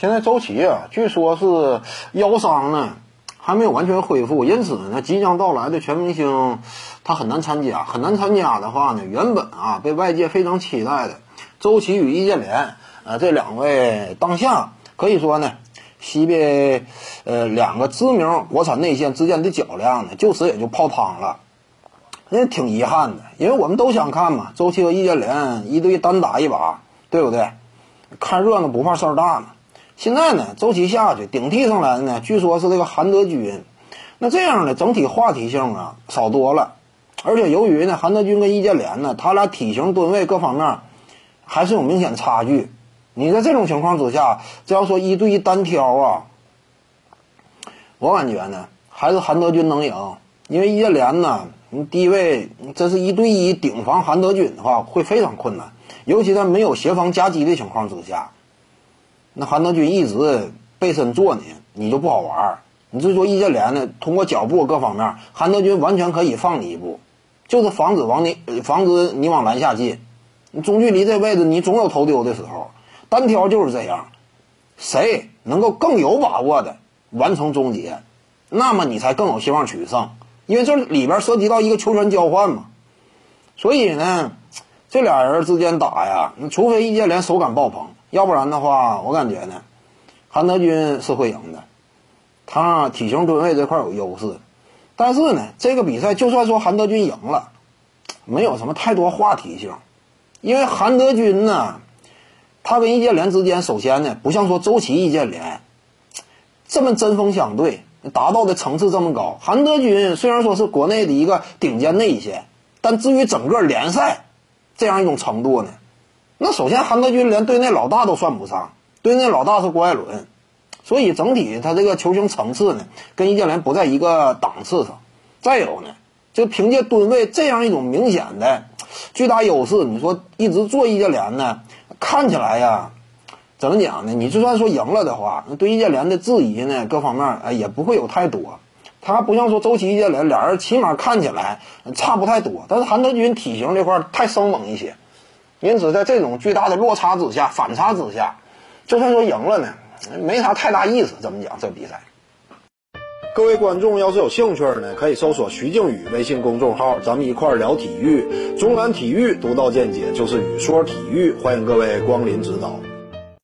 现在周琦啊，据说是腰伤呢，还没有完全恢复，因此呢，即将到来的全明星他很难参加，很难参加的话呢，原本啊被外界非常期待的周琦与易建联，这两位当下可以说呢，西边两个知名国产内线之间的较量呢，就此也就泡汤了。那挺遗憾的，因为我们都想看嘛，周琦和易建联一对单打一把，对不对？看热闹不怕事儿大嘛。现在呢，周琦下去顶替上来的呢，据说是这个韩德君。那这样呢，整体话题性啊少多了。而且由于呢，韩德君跟易建联呢，他俩体型、吨位各方面还是有明显差距。你在这种情况之下，只要说一对一单挑啊，我感觉呢，还是韩德君能赢，因为易建联呢。第一位，这是一对一顶防韩德君的话，会非常困难，尤其在没有协防夹击的情况之下，那韩德君一直背身坐你，你就不好玩。你就说易建联呢，通过脚步各方面，韩德君完全可以放你一步，就是防止你往篮下进。中距离这位置，你总有投丢的时候。单挑就是这样，谁能够更有把握的完成终结，那么你才更有希望取胜。因为这里边涉及到一个球权交换嘛，所以呢，这俩人之间打呀，除非易建联手感爆棚，要不然的话，我感觉呢，韩德君是会赢的，他体型吨位这块有优势。但是呢，这个比赛就算说韩德君赢了，没有什么太多话题性，因为韩德君呢，他跟易建联之间，首先呢，不像说周琦、易建联这么针锋相对。达到的层次这么高，韩德君虽然说是国内的一个顶尖内线，但至于整个联赛这样一种程度呢，那首先韩德君连队内老大都算不上，队内老大是郭艾伦，所以整体他这个球星层次呢，跟易建联不在一个档次上。再有呢，就凭借吨位这样一种明显的巨大优势，你说一直做易建联呢，看起来呀。怎么讲呢？你就算说赢了的话，对易建联的质疑呢，各方面也不会有太多。他不像说周琦、易建联俩人起码看起来差不太多，但是韩德君体型这块太生猛一些，因此在这种巨大的落差之下、反差之下，就算说赢了呢，没啥太大意思。怎么讲这比赛？各位观众要是有兴趣呢，可以搜索徐靖宇微信公众号，咱们一块聊体育，中南体育独到见解就是语说体育，欢迎各位光临指导。